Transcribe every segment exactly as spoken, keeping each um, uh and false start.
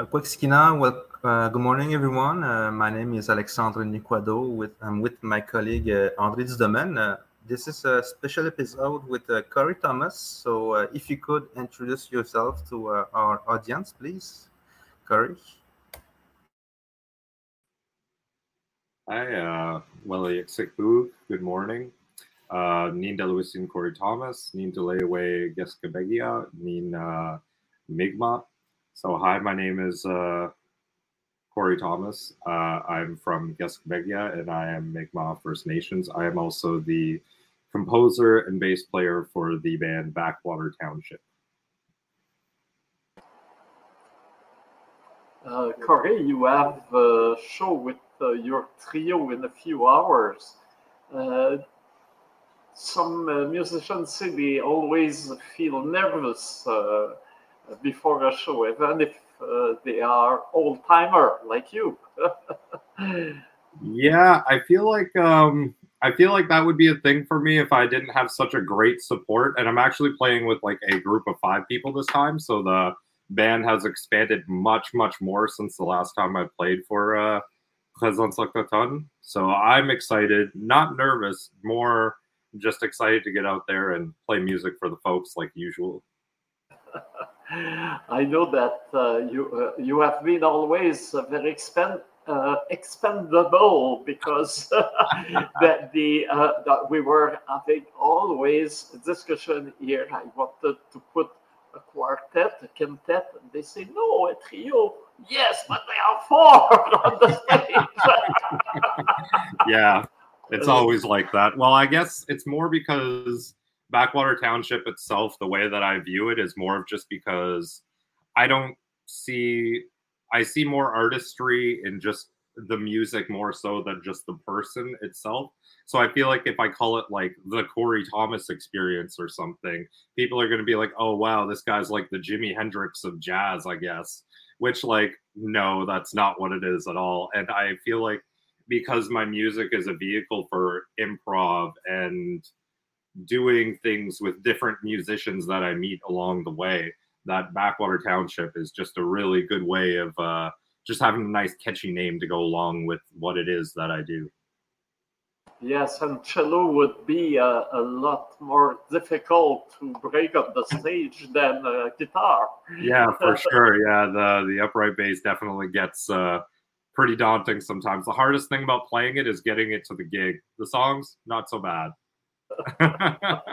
Uh, uh, good morning, everyone. Uh, my name is Alexandre Niquadot. With, I'm with my colleague uh, André Dzedemann. Uh, this is a special episode with uh, Corey Thomas. So uh, if you could introduce yourself to uh, our audience, please, Corey. Hi, uh, Wally Exekbu. Good morning. Nin Daluisin Corey Thomas, Nin Delewe Gesgapegiag, Nin Mi'kmaq. So hi, my name is uh, Corey Thomas. Uh, I'm from Gesgapegiag and I am Mi'kmaq First Nations. I am also the composer and bass player for the band Backwater Township. Uh, Corey, you have a show with uh, your trio in a few hours. Uh, some uh, musicians say they always feel nervous uh, before a show, even if uh, they are old-timer like you. Yeah, I feel like um, I feel like that would be a thing for me if I didn't have such a great support. And I'm actually playing with like a group of five people this time, so the band has expanded much, much more since the last time I played for uh, Présence Autochtone. So I'm excited, not nervous, more just excited to get out there and play music for the folks like usual. I know that uh, you uh, you have been always very expend uh, expendable because that the uh, that we were having always discussion here. I wanted to put a quartet, a quintet. And they say no, a trio. Yes, but they are four on the stage. Yeah, it's always like that. Well, I guess it's more because Backwater Township itself, the way that I view it is more of just because I don't see, I see more artistry in just the music more so than just the person itself. So I feel like if I call it like the Corey Thomas experience or something, people are going to be like, oh, wow, this guy's like the Jimi Hendrix of jazz, I guess, which like, no, that's not what it is at all. And I feel like because my music is a vehicle for improv and doing things with different musicians that I meet along the way, that Backwater Township is just a really good way of uh, just having a nice catchy name to go along with what it is that I do. Yes, and cello would be a, a lot more difficult to break up the stage than uh, guitar. Yeah, for sure. Yeah, the, the upright bass definitely gets uh, pretty daunting sometimes. The hardest thing about playing it is getting it to the gig. The songs, not so bad. uh,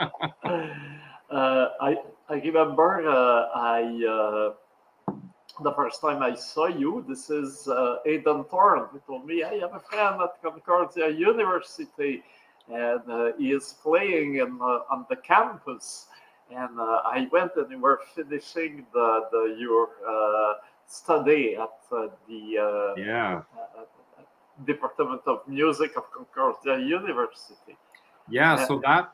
I I remember uh, I uh, the first time I saw you. This is uh, Aidan Thorne who told me I have a friend at Concordia University, and uh, he is playing in, uh, on the campus. And uh, I went and we were finishing the, the your uh, study at uh, the uh, yeah uh, Department of Music of Concordia University. Yeah, so that,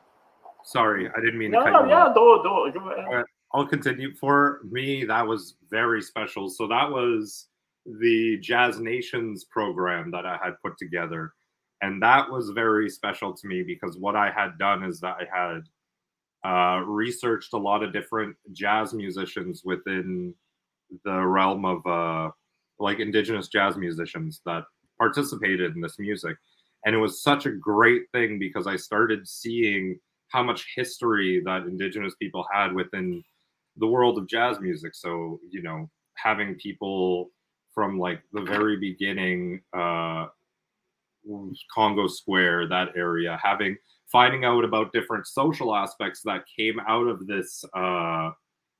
sorry, I didn't mean no, to cut you yeah, off. No, no, no. I'll continue. For me, that was very special. So that was the Jazz Nations program that I had put together. And that was very special to me because what I had done is that I had uh, researched a lot of different jazz musicians within the realm of uh, like indigenous jazz musicians that participated in this music. And it was such a great thing because I started seeing how much history that indigenous people had within the world of jazz music. So, you know, having people from like the very beginning, uh, Congo Square, that area, having, finding out about different social aspects that came out of this uh,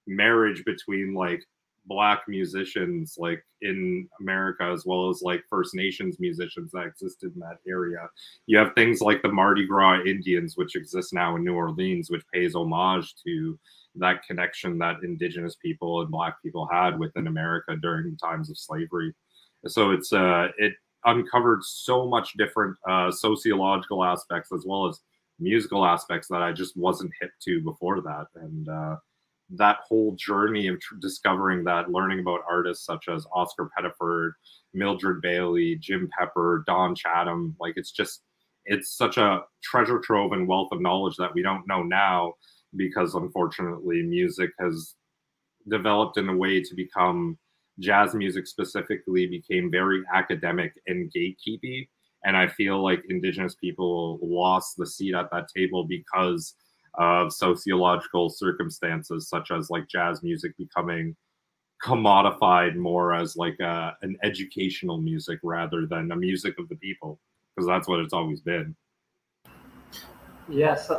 marriage between like Black musicians like in America as well as like First Nations musicians that existed in that area. You have things like the Mardi Gras Indians, which exist now in New Orleans, which pays homage to that connection that indigenous people and Black people had within America during times of slavery. So it's uh, it uncovered so much different uh, sociological aspects as well as musical aspects that I just wasn't hip to before that. And uh, that whole journey of tr- discovering that, learning about artists such as Oscar Pettiford, Mildred Bailey, Jim Pepper, Don Chatham, like it's just, it's such a treasure trove and wealth of knowledge that we don't know now because unfortunately music has developed in a way to become jazz music specifically became very academic and gatekeepy. And I feel like Indigenous people lost the seat at that table because of sociological circumstances, such as like jazz music becoming commodified more as like a, an educational music rather than a music of the people, because that's what it's always been. Yes,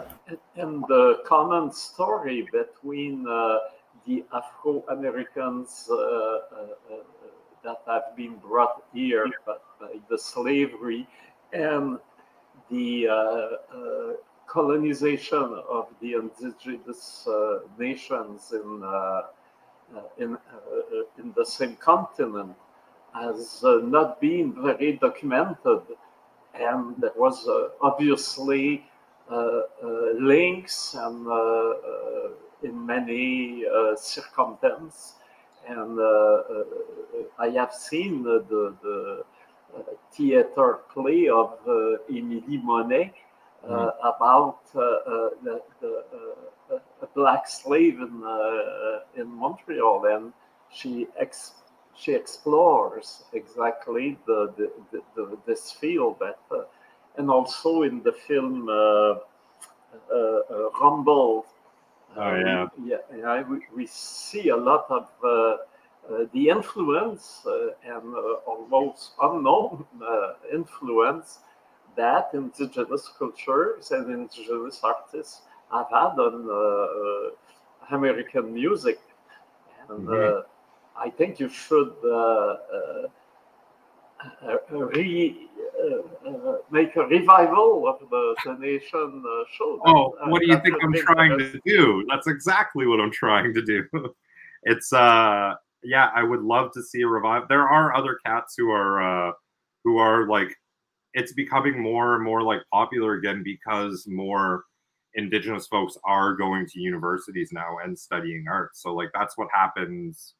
and the common story between uh, the Afro-Americans uh, uh, uh, that have been brought here by the slavery and the uh, uh, colonization of the indigenous uh, nations in uh, in uh, in the same continent has uh, not been very documented, and there was uh, obviously uh, uh, links and uh, uh, in many uh, circumstances. And uh, uh, I have seen the, the, the uh, theater play of uh, Émilie Monet uh, mm-hmm. about uh, uh, the, the, uh, a black slave in uh, in Montreal, and she ex- she explores exactly the, the, the, the this field. That, uh, and also in the film uh, uh, uh, Rumble. Oh, yeah. We, yeah, I, we see a lot of uh, uh, the influence uh, and uh, almost unknown uh, influence that indigenous cultures and indigenous artists have had on uh, American music. And mm-hmm. uh, I think you should uh, uh, re, uh, uh, make a revival of the, the nation uh, show. Oh, that, what uh, do you think I'm trying to do? That's exactly what I'm trying to do. It's, uh, yeah, I would love to see a revival. There are other cats who are, uh, who are like, it's becoming more and more like popular again because more Indigenous folks are going to universities now and studying art. So like, that's what happens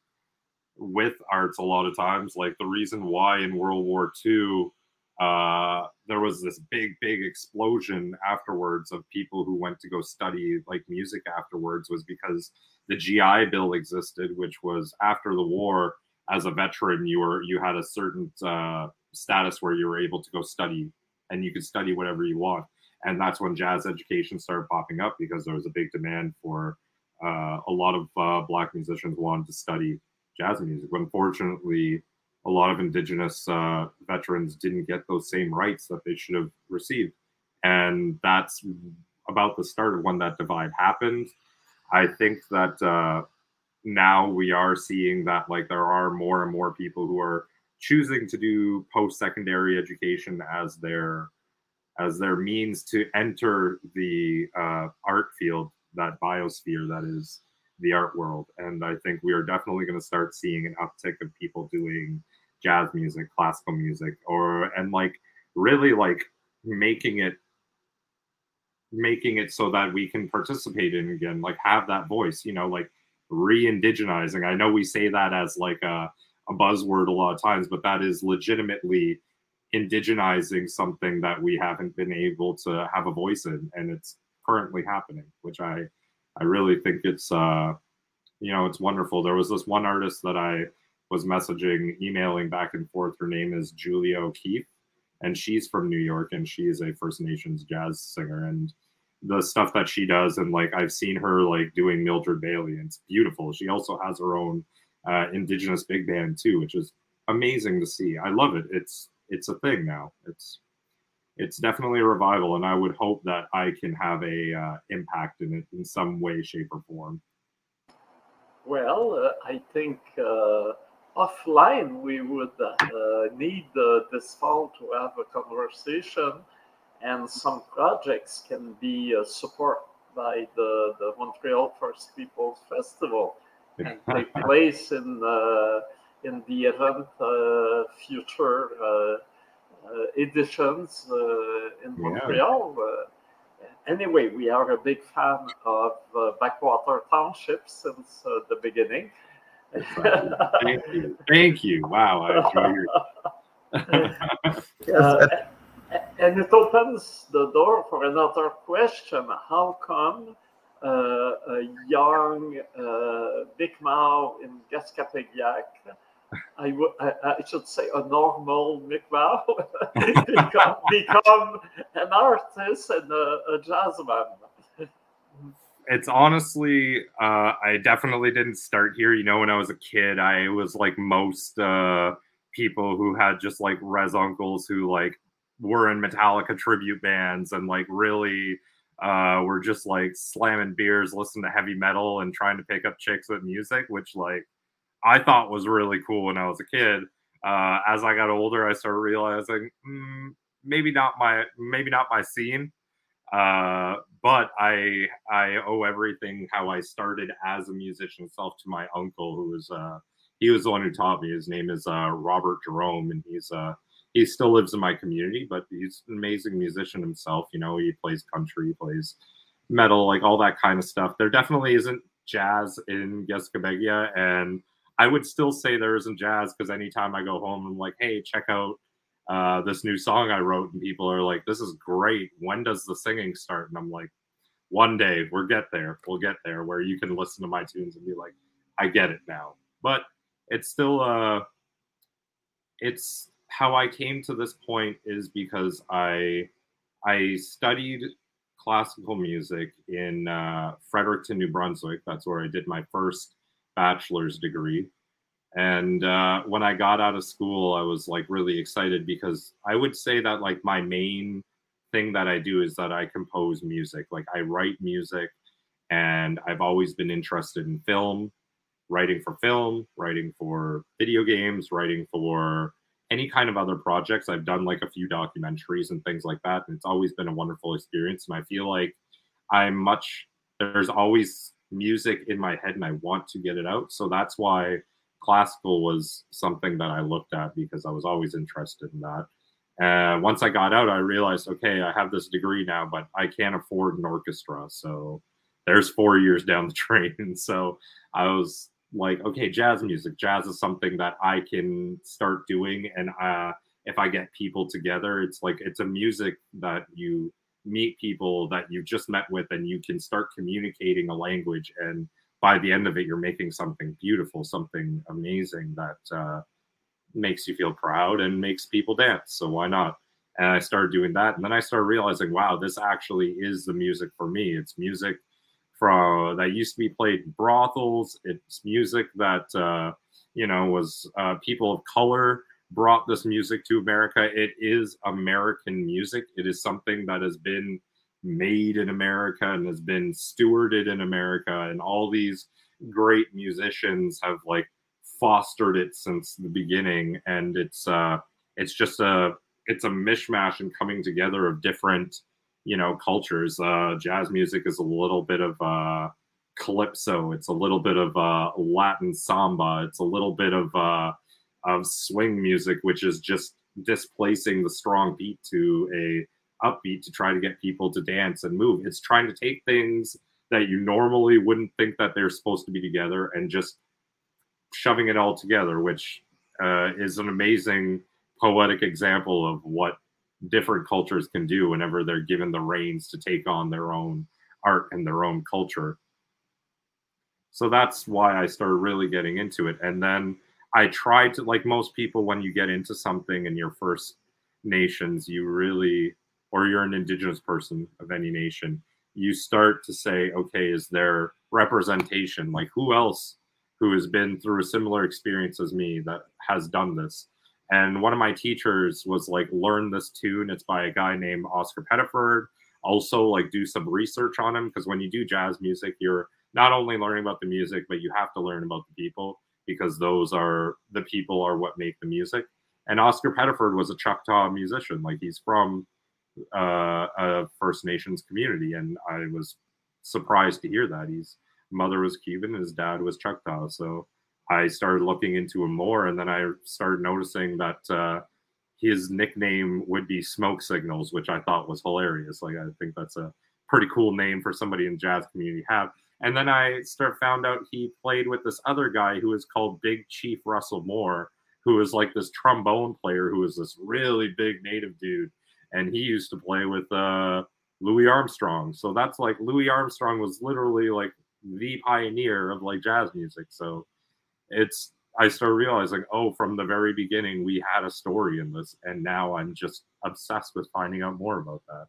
with arts a lot of times. Like the reason why in World War Two, uh, there was this big, big explosion afterwards of people who went to go study like music afterwards was because the G I Bill existed, which was after the war, as a veteran, you were, you had a certain uh, status where you were able to go study and you could study whatever you want. And that's when jazz education started popping up because there was a big demand for uh, a lot of uh, black musicians wanted to study jazz music. But unfortunately, a lot of indigenous uh, veterans didn't get those same rights that they should have received. And that's about the start of when that divide happened. I think that uh, now we are seeing that like there are more and more people who are choosing to do post-secondary education as their as their means to enter the uh, art field, that biosphere that is the art world. And I think we are definitely going to start seeing an uptick of people doing jazz music, classical music, or, and like really like making it, making it so that we can participate in again, like have that voice, you know, like re-indigenizing. I know we say that as like a, a buzzword a lot of times, but that is legitimately indigenizing something that we haven't been able to have a voice in, and it's currently happening, which I, I really think it's, uh, you know, it's wonderful. There was this one artist that I was messaging, emailing back and forth. Her name is Julia O'Keefe, and she's from New York, and she is a First Nations jazz singer, and the stuff that she does, and like I've seen her like doing Mildred Bailey, and it's beautiful. She also has her own uh, Indigenous big band too, which is amazing to see. I love it. It's It's a thing now. It's it's definitely a revival, and I would hope that I can have a uh, impact in it in some way, shape, or form. Well, uh, I think uh, offline we would uh, need uh, this fall to have a conversation, and some projects can be uh, supported by the, the Montreal First People's Festival and take place in. Uh, in the event uh, future uh, uh, editions uh, in Montreal. Yeah. Uh, anyway, we are a big fan of uh, Backwater Township since uh, the beginning. Exactly. Thank you. Thank you. Wow, I enjoy your... uh, and it opens the door for another question. How come uh, a young uh, Mi'kmaq in Gesgapegiag I, w- I, I should say a normal Mi'kmaq, become, become an artist and a, a jazzman? It's honestly, uh, I definitely didn't start here. You know, when I was a kid, I was like most uh, people who had just like res uncles who like were in Metallica tribute bands and like really uh, were just like slamming beers, listening to heavy metal and trying to pick up chicks with music, which like I thought was really cool when I was a kid. Uh, as I got older, I started realizing mm, maybe not my maybe not my scene. Uh, but I I owe everything how I started as a musician itself to my uncle, who was uh, he was the one who taught me. His name is uh, Robert Jerome, and he's uh, he still lives in my community. But he's an amazing musician himself. You know, he plays country, he plays metal, like all that kind of stuff. There definitely isn't jazz in Gesgapegiag, and I would still say there isn't jazz because anytime I go home, I'm like, hey, check out uh, this new song I wrote. And people are like, this is great. When does the singing start? And I'm like, one day we'll get there. We'll get there where you can listen to my tunes and be like, I get it now. But it's still, uh, it's how I came to this point is because I, I studied classical music in uh, Fredericton, New Brunswick. That's where I did my first bachelor's degree. And uh, when I got out of school, I was like really excited because I would say that like my main thing that I do is that I compose music. Like I write music, and I've always been interested in film, writing for film, writing for video games, writing for any kind of other projects. I've done like a few documentaries and things like that. And it's always been a wonderful experience. And I feel like I'm much, there's always music in my head and I want to get it out. So that's why classical was something that I looked at because I was always interested in that. And uh, once I got out, I realized, okay, I have this degree now, but I can't afford an orchestra. So there's four years down the train. So I was like, okay, jazz music, jazz is something that I can start doing. And uh, if I get people together, it's like, it's a music that you meet people that you just met with and you can start communicating a language, and by the end of it you're making something beautiful, something amazing that uh makes you feel proud and makes people dance. So why not? And I started doing that, and then I started realizing, wow, this actually is the music for me. It's music from that used to be played in brothels. It's music that uh you know was uh people of color brought this music to America. It is American music. It is something that has been made in America and has been stewarded in America. And all these great musicians have like fostered it since the beginning. And it's uh, it's just a it's a mishmash and coming together of different, you know, cultures. Uh, jazz music is a little bit of uh, calypso. It's a little bit of uh, Latin samba. It's a little bit of uh, of swing music, which is just displacing the strong beat to a upbeat to try to get people to dance and move. It's trying to take things that you normally wouldn't think that they're supposed to be together and just shoving it all together, which uh, is an amazing poetic example of what different cultures can do whenever they're given the reins to take on their own art and their own culture. So that's why I started really getting into it. And then I tried to, like most people, when you get into something in your First Nations, you really, or you're an Indigenous person of any nation, you start to say, okay, is there representation? Like who else who has been through a similar experience as me that has done this? And one of my teachers was like, learn this tune. It's by a guy named Oscar Pettiford. Also like do some research on him, because when you do jazz music, you're not only learning about the music, but you have to learn about the people, because those are the people are what make the music. And Oscar Pettiford was a Choctaw musician. Like he's from uh, a First Nations community. And I was surprised to hear that. His mother was Cuban and his dad was Choctaw. So I started looking into him more. And then I started noticing that uh, his nickname would be Smoke Signals, which I thought was hilarious. Like, I think that's a pretty cool name for somebody in the jazz community to have. And then I start found out he played with this other guy who is called Big Chief Russell Moore, who is like this trombone player who is this really big native dude. And he used to play with uh, Louis Armstrong. So that's like Louis Armstrong was literally like the pioneer of like jazz music. So it's I started realizing, oh, from the very beginning, we had a story in this, and now I'm just obsessed with finding out more about that.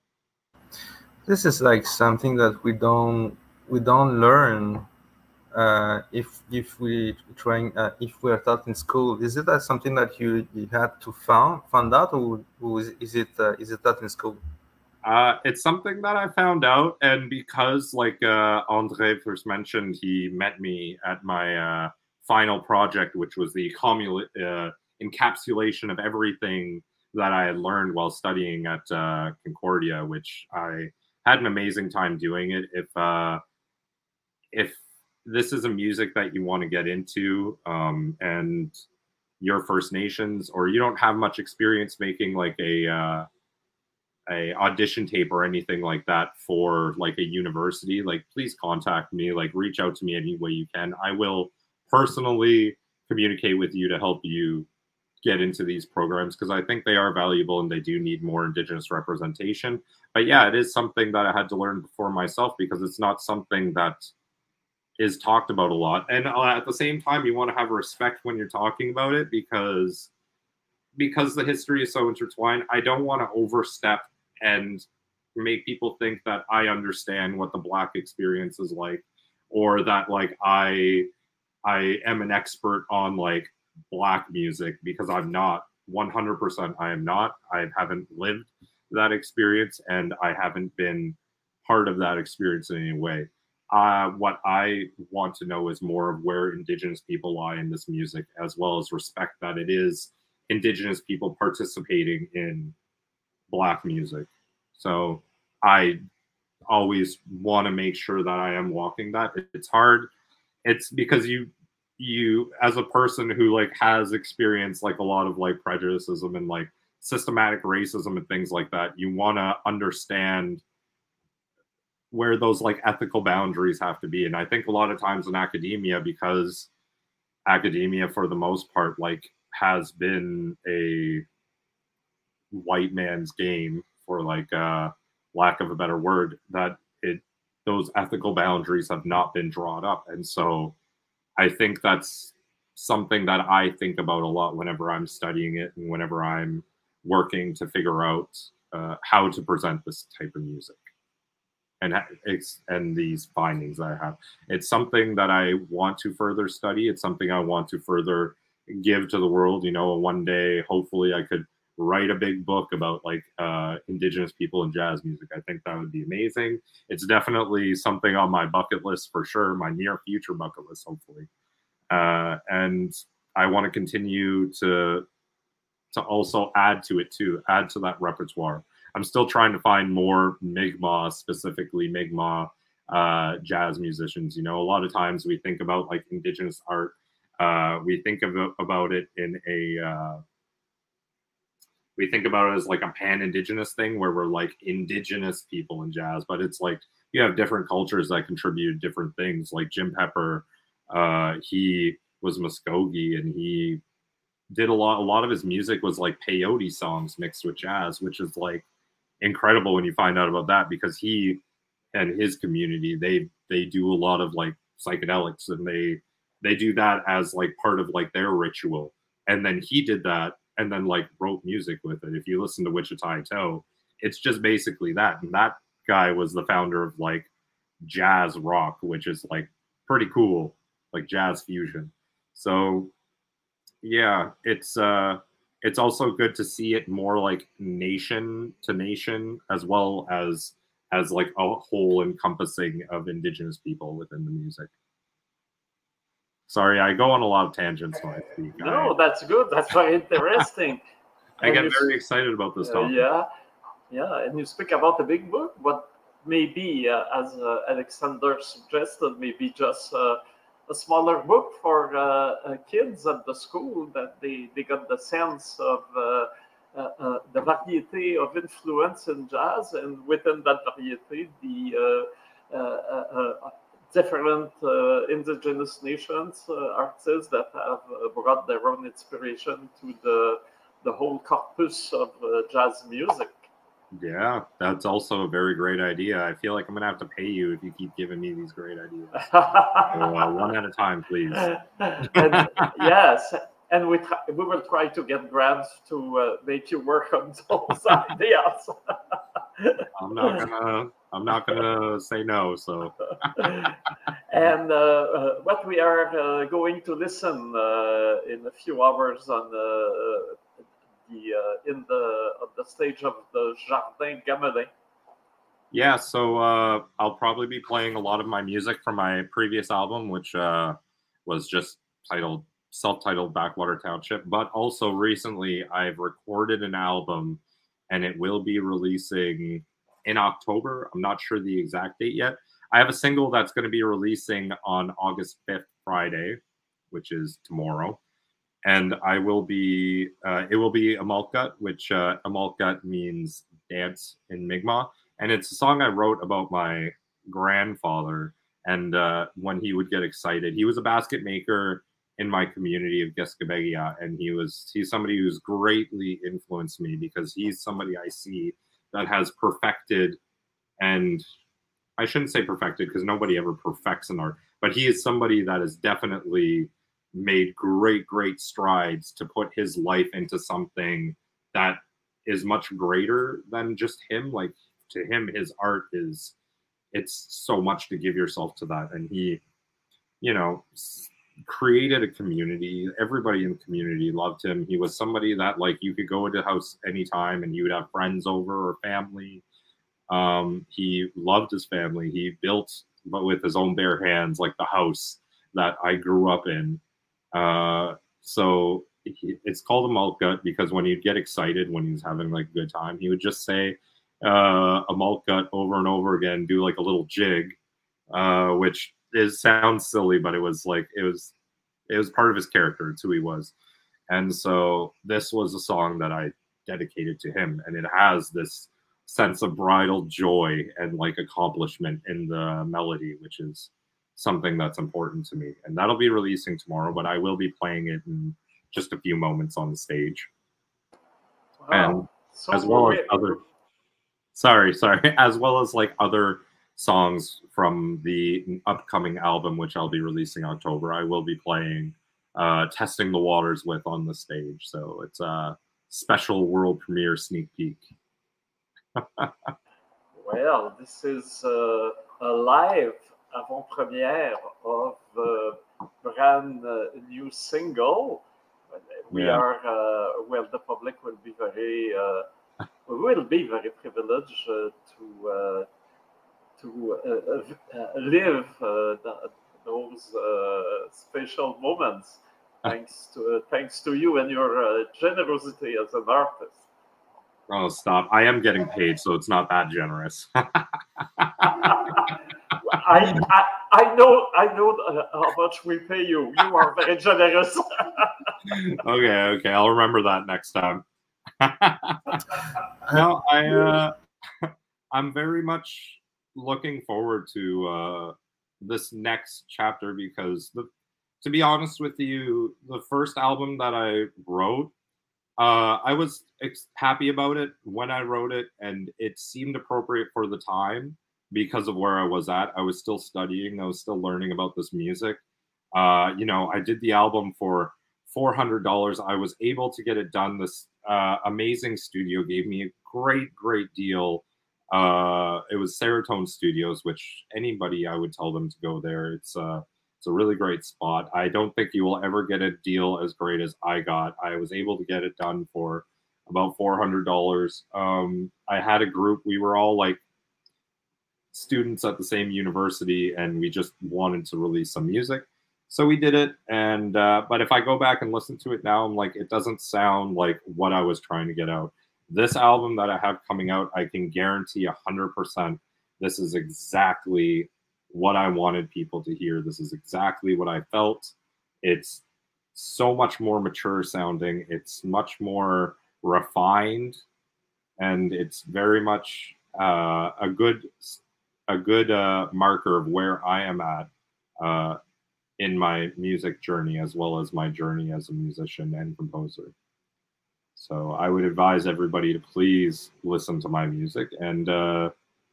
This is like something that we don't we don't learn uh, if if we trying uh, if we are taught in school. Is it that something that you, you had to found found out, or is it uh, is it taught in school? Uh, it's something that I found out, and because, like uh, André first mentioned, he met me at my uh, final project, which was the commula- uh, encapsulation of everything that I had learned while studying at uh, Concordia, which I had an amazing time doing it. If uh, if this is a music that you want to get into, um, and you're First Nations, or you don't have much experience making like a... Uh, a audition tape or anything like that for like a university, like please contact me, like reach out to me any way you can. I will personally communicate with you to help you get into these programs, because I think they are valuable and they do need more Indigenous representation. But yeah, it is something that I had to learn for myself, because it's not something that is talked about a lot. And at the same time, you want to have respect when you're talking about it, because because the history is so intertwined. I don't want to overstep and make people think that I understand what the Black experience is like, or that like I I am an expert on like Black music, because I'm not. One hundred percent I am not. I haven't lived that experience, and I haven't been part of that experience in any way. Uh, what I want to know is more of where Indigenous people lie in this music, as well as respect that it is Indigenous people participating in Black music. So I always want to make sure that I am walking that. It's hard. It's because you, you as a person who like has experienced like a lot of like prejudicism and like systematic racism and things like that, you want to understand where those like ethical boundaries have to be. And I think a lot of times in academia, because academia for the most part, like has been a white man's game, for like uh lack of a better word, that it those ethical boundaries have not been drawn up. And so I think that's something that I think about a lot whenever I'm studying it and whenever I'm working to figure out uh, how to present this type of music and it's and these findings that I have. It's something that I want to further study. It's something I want to further give to the world. You know, one day hopefully I could write a big book about like uh Indigenous people and jazz music. I think that would be amazing. It's definitely something on my bucket list for sure, my near future bucket list, hopefully. Uh and I want to continue to to also add to it too, add to that repertoire. I'm still trying to find more Mi'kmaq, specifically Mi'kmaq uh jazz musicians. You know, a lot of times we think about like Indigenous art. Uh, we think of, about it in a, uh, we think about it as like a pan-Indigenous thing where we're like Indigenous people in jazz, but it's like you have different cultures that contribute different things. Like Jim Pepper, uh, he was Muskogee, and he did a lot, a lot of his music was like peyote songs mixed with jazz, which is like incredible when you find out about that, because he and his community, they, they do a lot of like psychedelics, and they, They do that as like part of like their ritual. And then he did that and then like wrote music with it. If you listen to Wichita Toe, it's just basically that. And that guy was the founder of like jazz rock, which is like pretty cool, like jazz fusion. So yeah, it's uh it's also good to see it more like nation to nation, as well as as like a whole encompassing of Indigenous people within the music. Sorry, I go on a lot of tangents when I speak. No, I, that's good. That's very interesting. I and get very excited about this topic. Uh, yeah, yeah. And you speak about the big book, but maybe, uh, as uh, Alexander suggested, maybe just uh, a smaller book for uh, uh, kids at the school, that they, they got the sense of uh, uh, uh, the variety of influence in jazz, and within that variety, the... Uh, uh, uh, different uh, Indigenous nations, uh, artists that have uh, brought their own inspiration to the the whole corpus of uh, jazz music. Yeah, that's also a very great idea. I feel like I'm going to have to pay you if you keep giving me these great ideas. So, uh, one at a time, please. And, yes, and we, tra- we will try to get grants to uh, make you work on those ideas. I'm not gonna. I'm not gonna say no. So, and uh, uh, what we are uh, going to listen uh, in a few hours on the uh, the uh, in the on the stage of the Jardin Gamelin. Yeah. So uh, I'll probably be playing a lot of my music from my previous album, which uh, was just titled self-titled Backwater Township. But also recently, I've recorded an album. And it will be releasing in October. I'm not sure the exact date yet. I have a single that's going to be releasing on August fifth, Friday, which is tomorrow. And I will be, uh, it will be Amalka, which uh, Amalka means dance in Mi'kmaq. And it's a song I wrote about my grandfather. And uh, when he would get excited, he was a basket maker in my community of Gesgapegiag, and he was he's somebody who's greatly influenced me because he's somebody I see that has perfected, and I shouldn't say perfected because nobody ever perfects an art, but he is somebody that has definitely made great, great strides to put his life into something that is much greater than just him. Like, to him, his art is, it's so much to give yourself to that. And he, you know, created a community. Everybody in the community loved him. He was somebody that, like, you could go into the house anytime and he would have friends over or family. Um, he loved his family. He built, but with his own bare hands, like the house that I grew up in. Uh, so he, it's called Amalka because when he'd get excited, when he was having like a good time, he would just say uh, Amalka over and over again, do like a little jig, uh, which it sounds silly, but it was like it was it was part of his character. It's who he was. And so this was a song that I dedicated to him, and it has this sense of bridal joy and like accomplishment in the melody, which is something that's important to me. And that'll be releasing tomorrow, but I will be playing it in just a few moments on the stage. Wow. And so as well weird. as other sorry sorry as well as like other songs from the upcoming album, which I'll be releasing in October. I will be playing uh, Testing the Waters with on the stage. So it's a special world premiere sneak peek. Well, this is uh, a live avant-premiere of a brand new single. We yeah. are, uh, well, the public will be very, uh, will be very privileged uh, to uh, to uh, uh, live uh, th- those uh, special moments, thanks to uh, thanks to you and your uh, generosity as an artist. Oh, stop. I am getting paid, so it's not that generous. I, I I know I know uh, how much we pay you. You are very generous. okay, okay. I'll remember that next time. no, I, uh, I'm very much... looking forward to uh, this next chapter because, the, to be honest with you, the first album that I wrote, uh, I was ex- happy about it when I wrote it, and it seemed appropriate for the time because of where I was at. I was still studying. I was still learning about this music. Uh, you know, I did the album for four hundred dollars. I was able to get it done. This uh, amazing studio gave me a great, great deal. Uh, it was Seraton Studios, which anybody, I would tell them to go there. It's uh, it's a really great spot. I don't think you will ever get a deal as great as I got. I was able to get it done for about four hundred dollars. Um, I had a group. We were all like students at the same university, and we just wanted to release some music. So we did it. And uh, but if I go back and listen to it now, I'm like, it doesn't sound like what I was trying to get out. This album that I have coming out, I can guarantee one hundred percent this is exactly what I wanted people to hear. This is exactly what I felt. It's so much more mature sounding. It's much more refined. And it's very much uh, a good a good uh, marker of where I am at uh, in my music journey, as well as my journey as a musician and composer. So I would advise everybody to please listen to my music, and uh,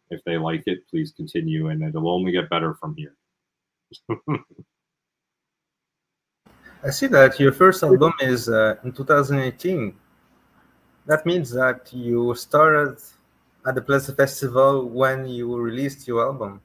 if they like it, please continue, and it'll only get better from here. I see that your first album is uh, in two thousand eighteen. That means that you started at the Plaza Festival when you released your album.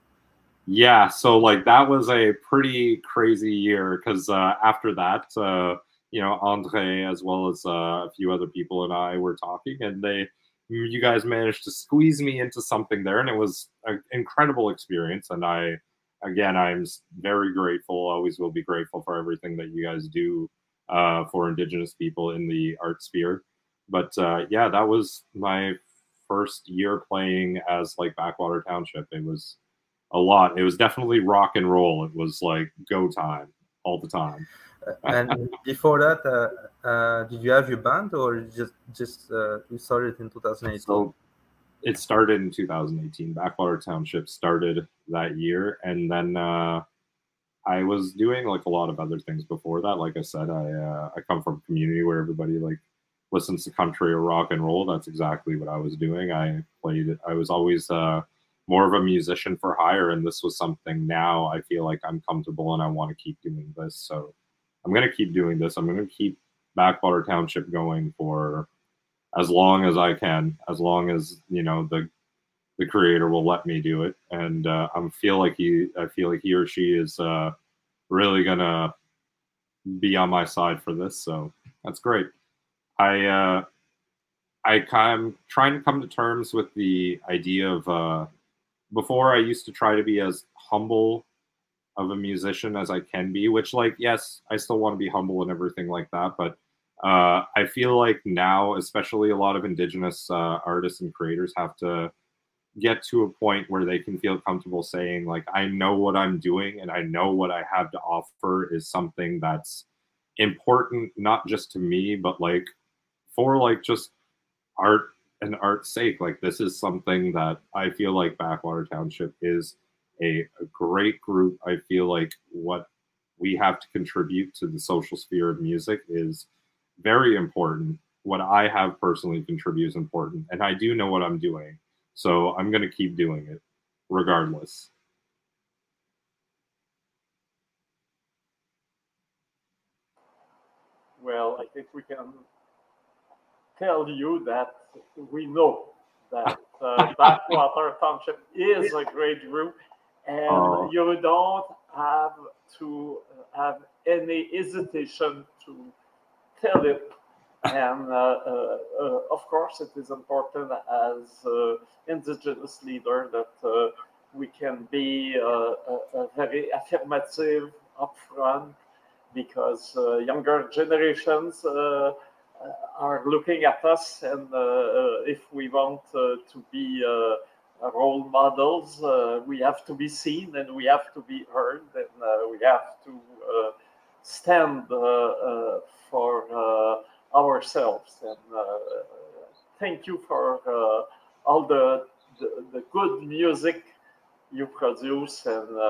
Yeah, so like that was a pretty crazy year, because uh, after that, uh, you know, André as well as uh, a few other people and I were talking, and they, you guys managed to squeeze me into something there, and it was an incredible experience. And I, again, I'm very grateful, always will be grateful for everything that you guys do uh, for Indigenous people in the art sphere. But uh, yeah, that was my first year playing as like Backwater Township. It was a lot. It was definitely rock and roll. It was like go time all the time. And before that, uh, uh, did you have your band, or just just uh, you started in twenty eighteen? So it started in two thousand eighteen. Backwater Township started that year, and then uh, I was doing like a lot of other things before that. Like I said, I uh, I come from a community where everybody like listens to country or rock and roll. That's exactly what I was doing. I played. I was always uh, more of a musician for hire, and this was something. Now I feel like I'm comfortable, and I want to keep doing this. So I'm going to keep doing this. I'm going to keep Backwater Township going for as long as I can, as long as, you know, the the creator will let me do it. And uh, I'm feel like he, I feel like he or she is uh, really going to be on my side for this. So that's great. I, uh, I, I'm trying to come to terms with the idea of, uh, before I used to try to be as humble of a musician as I can be, which like, yes, I still want to be humble and everything like that. But uh, I feel like now, especially a lot of Indigenous uh, artists and creators have to get to a point where they can feel comfortable saying like, I know what I'm doing, and I know what I have to offer is something that's important, not just to me, but like for like just art and art's sake. Like this is something that I feel like Backwater Township is a great group. I feel like what we have to contribute to the social sphere of music is very important. What I have personally contributed is important, and I do know what I'm doing. So I'm going to keep doing it regardless. Well, I think we can tell you that we know that uh, Backwater Township is a great group. And you don't have to have any hesitation to tell it. And uh, uh, uh, of course, it is important as uh, Indigenous leader that uh, we can be uh, uh, uh, very affirmative upfront, because uh, younger generations uh, are looking at us, and uh, if we want uh, to be Uh, role models, uh, we have to be seen, and we have to be heard, and uh, we have to uh, stand uh, uh, for uh, ourselves. And uh, thank you for uh, all the, the the good music you produce, and uh, uh,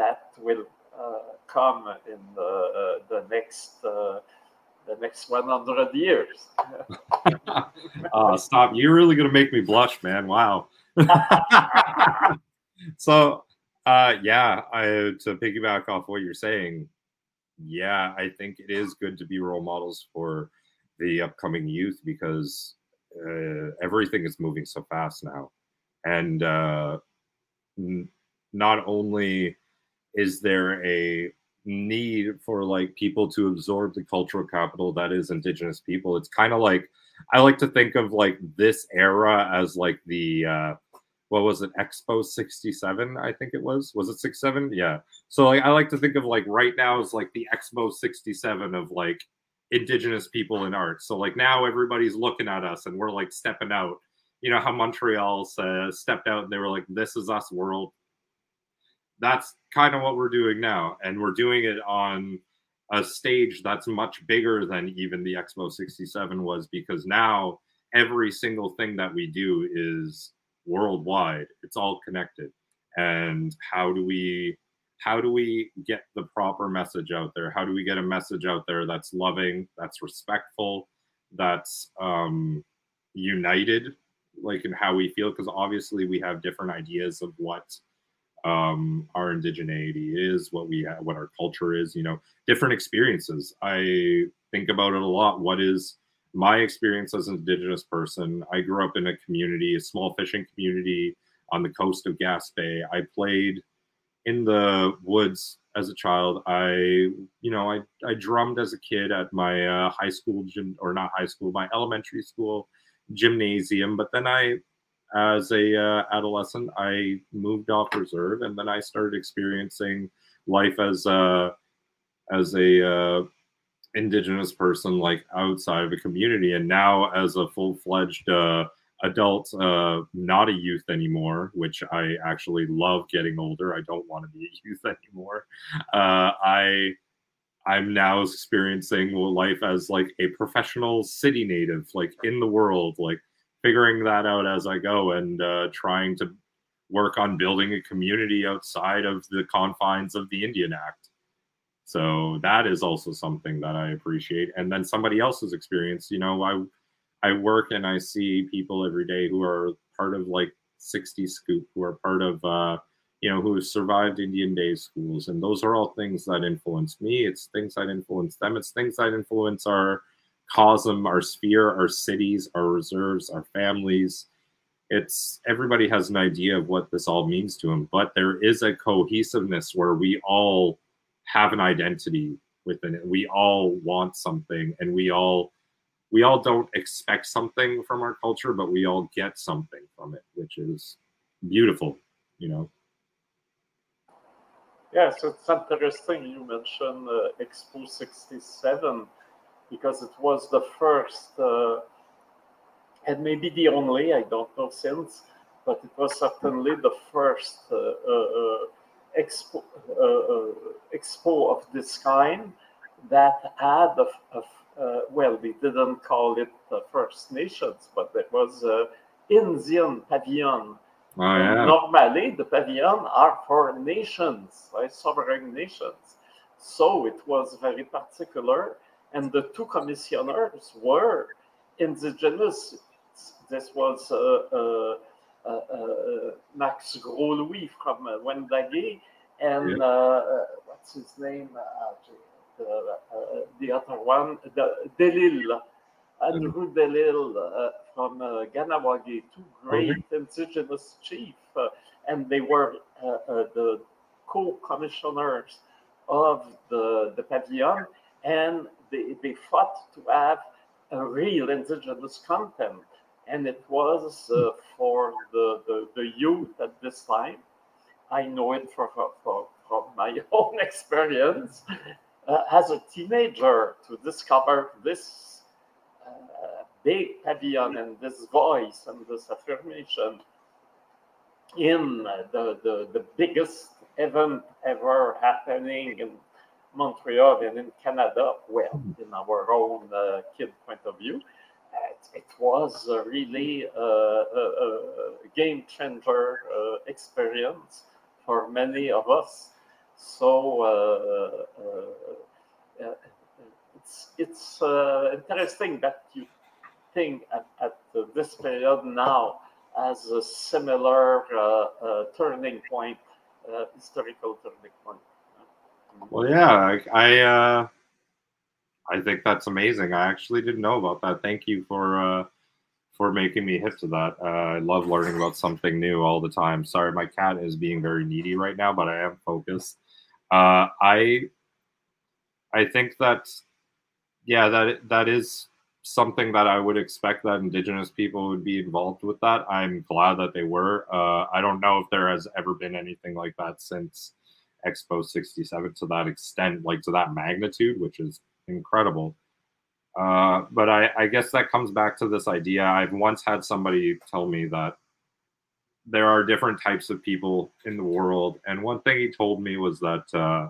that will uh, come in the, uh, the next uh, the next one hundred years. uh, stop! You're really gonna make me blush, man! Wow. So uh yeah I to piggyback off what you're saying, yeah I think it is good to be role models for the upcoming youth, because uh, everything is moving so fast now, and uh n- not only is there a need for like people to absorb the cultural capital that is Indigenous people. It's kind of like, I like to think of like this era as like the uh what was it, Expo sixty-seven, I think it was was it sixty-seven? Yeah, so like I like to think of like right now is like the Expo sixty-seven of like Indigenous people in art. So like now everybody's looking at us, and we're like stepping out. You know how Montreal uh, stepped out and they were like, this is us world. That's kind of what we're doing now, and we're doing it on a stage that's much bigger than even the Expo sixty-seven was, because now every single thing that we do is worldwide. It's all connected. And how do we, how do we get the proper message out there? How do we get a message out there that's loving, that's respectful, that's um, united, like in how we feel, because obviously we have different ideas of what um, our indigeneity is, what we have, what our culture is, you know, different experiences. I think about it a lot. What is my experience as an Indigenous person? I grew up in a community, a small fishing community on the coast of Gaspé. I played in the woods as a child. I, you know, I, I drummed as a kid at my uh, high school gym, or not high school, my elementary school gymnasium. But then I, as a uh, adolescent, I moved off reserve, and then I started experiencing life as a, as a uh, Indigenous person, like outside of a community. And now as a full-fledged uh, adult, uh, not a youth anymore, which I actually love getting older. I don't want to be a youth anymore. Uh, I, I'm now experiencing life as like a professional city native, like in the world, like figuring that out as I go, and uh, trying to work on building a community outside of the confines of the Indian Act. So that is also something that I appreciate. And then somebody else's experience, you know, I, I work and I see people every day who are part of like sixty Scoop, who are part of, uh, you know, who have survived Indian Day schools. And those are all things that influence me. It's things that influence them. It's things that influence our cosm, our sphere, our cities, our reserves, our families. It's everybody has an idea of what this all means to them, but there is a cohesiveness where we all have an identity within it. We all want something, and we all We all don't expect something from our culture, but we all get something from it, which is beautiful, you know? Yes, it's interesting you mentioned uh, Expo sixty-seven, because it was the first, uh, and maybe the only, I don't know since, but it was certainly the first uh, uh, expo, uh, uh, expo of this kind that had a, a Uh, well, they didn't call it the First Nations, but it was uh, Indian Pavilion. Oh, yeah. Normally, the pavilion are for nations, right? Sovereign nations. So it was very particular. And the two commissioners were indigenous. This was uh, uh, uh, uh, Max Gros-Louis from uh, Wendagé, and yeah. uh, what's his name? Uh, Uh, uh, the other one, the Delille, Andrew Delille uh, from uh, Ganawagé, two great mm-hmm. indigenous chiefs, uh, and they were uh, uh, the co-commissioners of the, the pavilion, and they, they fought to have a real indigenous content, and it was uh, for the, the, the youth at this time. I know it from for, for my own experience. Uh, as a teenager, to discover this uh, big pavilion and this voice and this affirmation in the, the, the biggest event ever happening in Montreal and in Canada, well, in our own uh, kid point of view, it, it was a really uh, a, a game changer uh, experience for many of us. So uh, uh, uh, it's it's uh, interesting that you think at, at this period now as a similar uh, uh, turning point, uh, historical turning point. Well, yeah, I I, uh, I think that's amazing. I actually didn't know about that. Thank you for uh, for making me hip to that. Uh, I love learning about something new all the time. Sorry, my cat is being very needy right now, but I am focused. Uh, I I think that, yeah, that that is something that I would expect that Indigenous people would be involved with that. I'm glad that they were. Uh, I don't know if there has ever been anything like that since Expo sixty-seven to that extent, like to that magnitude, which is incredible. Uh, but I, I guess that comes back to this idea. I've once had somebody tell me that there are different types of people in the world. And one thing he told me was that uh,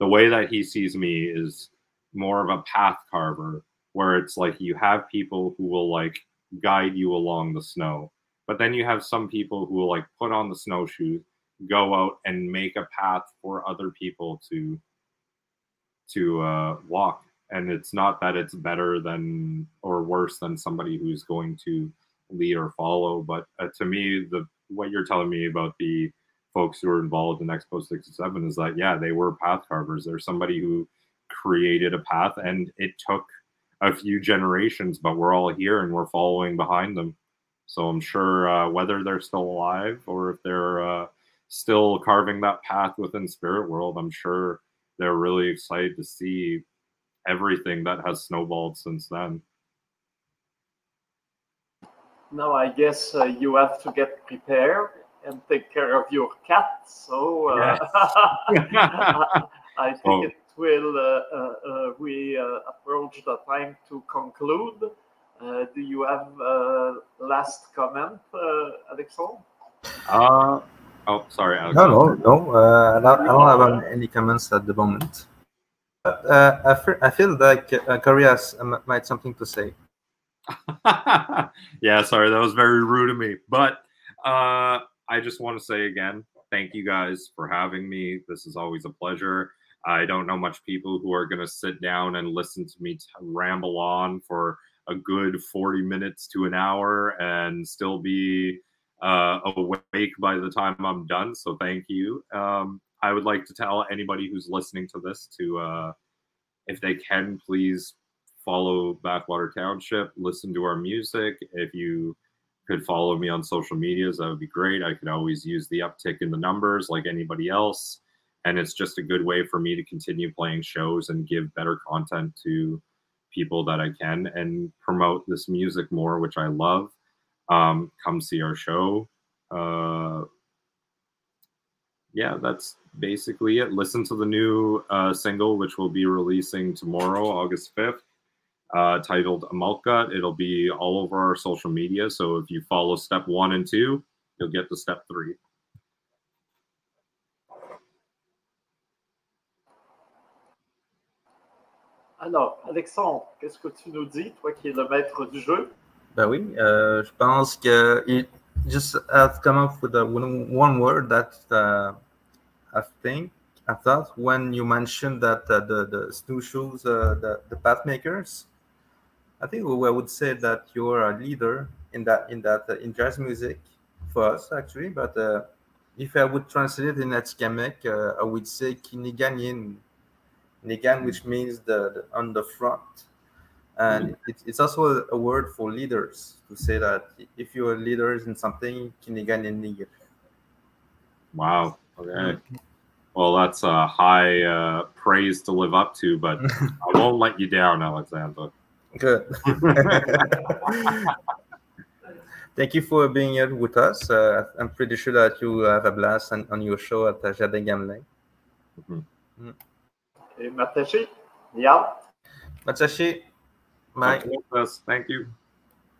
the way that he sees me is more of a path carver, where it's like you have people who will like guide you along the snow. But then you have some people who will like put on the snowshoes, go out and make a path for other people to to uh, walk. And it's not that it's better than or worse than somebody who's going to lead or follow. But uh, to me, the what you're telling me about the folks who were involved in Expo sixty-seven is that, yeah, they were path carvers. There's somebody who created a path, and it took a few generations, but we're all here and we're following behind them. So I'm sure uh, whether they're still alive or if they're uh, still carving that path within Spirit World, I'm sure they're really excited to see everything that has snowballed since then. No, I guess uh, you have to get prepared and take care of your cat. So uh, yes. I think oh. it will. Uh, uh, uh, we uh, approach the time to conclude. Uh, do you have a uh, last comment, uh, Alexandre? Uh, oh, sorry, Alexandre. No, no, no. Uh, I don't, I don't have any comments at the moment. Uh, I, feel, I feel like uh, Corey has uh, might something to say. Yeah, sorry, that was very rude of me. But uh, I just want to say again, thank you guys for having me. This is always a pleasure. I don't know much people who are going to sit down and listen to me t- ramble on for a good forty minutes to an hour and still be uh, awake by the time I'm done. So thank you. Um, I would like to tell anybody who's listening to this to, uh, if they can, please follow Backwater Township, listen to our music. If you could follow me on social medias, that would be great. I could always use the uptick in the numbers like anybody else. And it's just a good way for me to continue playing shows and give better content to people that I can and promote this music more, which I love. Um, come see our show. Uh, yeah, that's basically it. Listen to the new uh, single, which we'll be releasing tomorrow, August fifth, uh, titled Amalka. It'll be all over our social media. So if you follow step one and two, you'll get to step three. Alors, Alexandre, qu'est-ce que tu nous dis, toi qui es le maître du jeu? Ben oui, euh, je pense que it just has come up with a, one word that uh, I think I thought when you mentioned that uh, the the snowshoes, uh, the the pathmakers. I think we would say that you are a leader in that in that uh, in jazz music for us actually. But uh, if I would translate it in Atikamekw, uh, I would say Kiniganyin. Nigan, which means the, the on the front, and mm-hmm. it, it's also a word for leaders to say that if you are leaders in something, kinigan and nigan. Wow. Okay. Well, that's a high uh, praise to live up to, but I won't let you down, Alexandre. Good. Thank you for being here with us. Uh, I'm pretty sure that you have a blast on, on your show at uh, Jardin Gamelin. Mm-hmm. Mm-hmm. Matashi, yeah. Matashi, Mike. Thank you.